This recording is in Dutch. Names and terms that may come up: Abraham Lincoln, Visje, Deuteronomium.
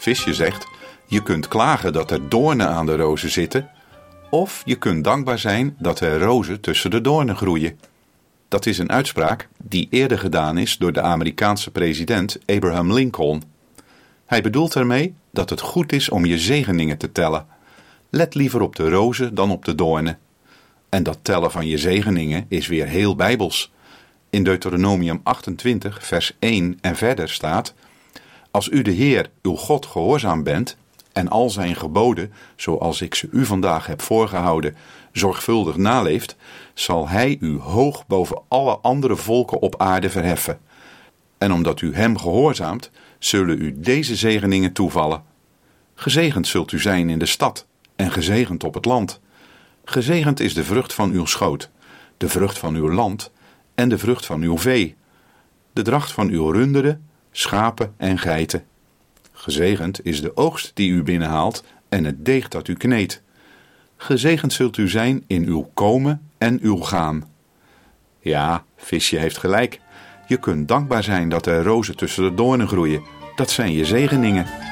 Visje zegt, je kunt klagen dat er doornen aan de rozen zitten, of je kunt dankbaar zijn dat er rozen tussen de doornen groeien. Dat is een uitspraak die eerder gedaan is door de Amerikaanse president Abraham Lincoln. Hij bedoelt ermee dat het goed is om je zegeningen te tellen. Let liever op de rozen dan op de doornen. En dat tellen van je zegeningen is weer heel bijbels. In Deuteronomium 28 vers 1 en verder staat: als u de Heer, uw God, gehoorzaam bent en al zijn geboden, zoals ik ze u vandaag heb voorgehouden, zorgvuldig naleeft, zal hij u hoog boven alle andere volken op aarde verheffen. En omdat u hem gehoorzaamt, zullen u deze zegeningen toevallen. Gezegend zult u zijn in de stad en gezegend op het land. Gezegend is de vrucht van uw schoot, de vrucht van uw land en de vrucht van uw vee, de dracht van uw runderen, schapen en geiten. Gezegend is de oogst die u binnenhaalt en het deeg dat u kneedt. Gezegend zult u zijn in uw komen en uw gaan. Ja, Visje heeft gelijk. Je kunt dankbaar zijn dat er rozen tussen de doornen groeien. Dat zijn je zegeningen.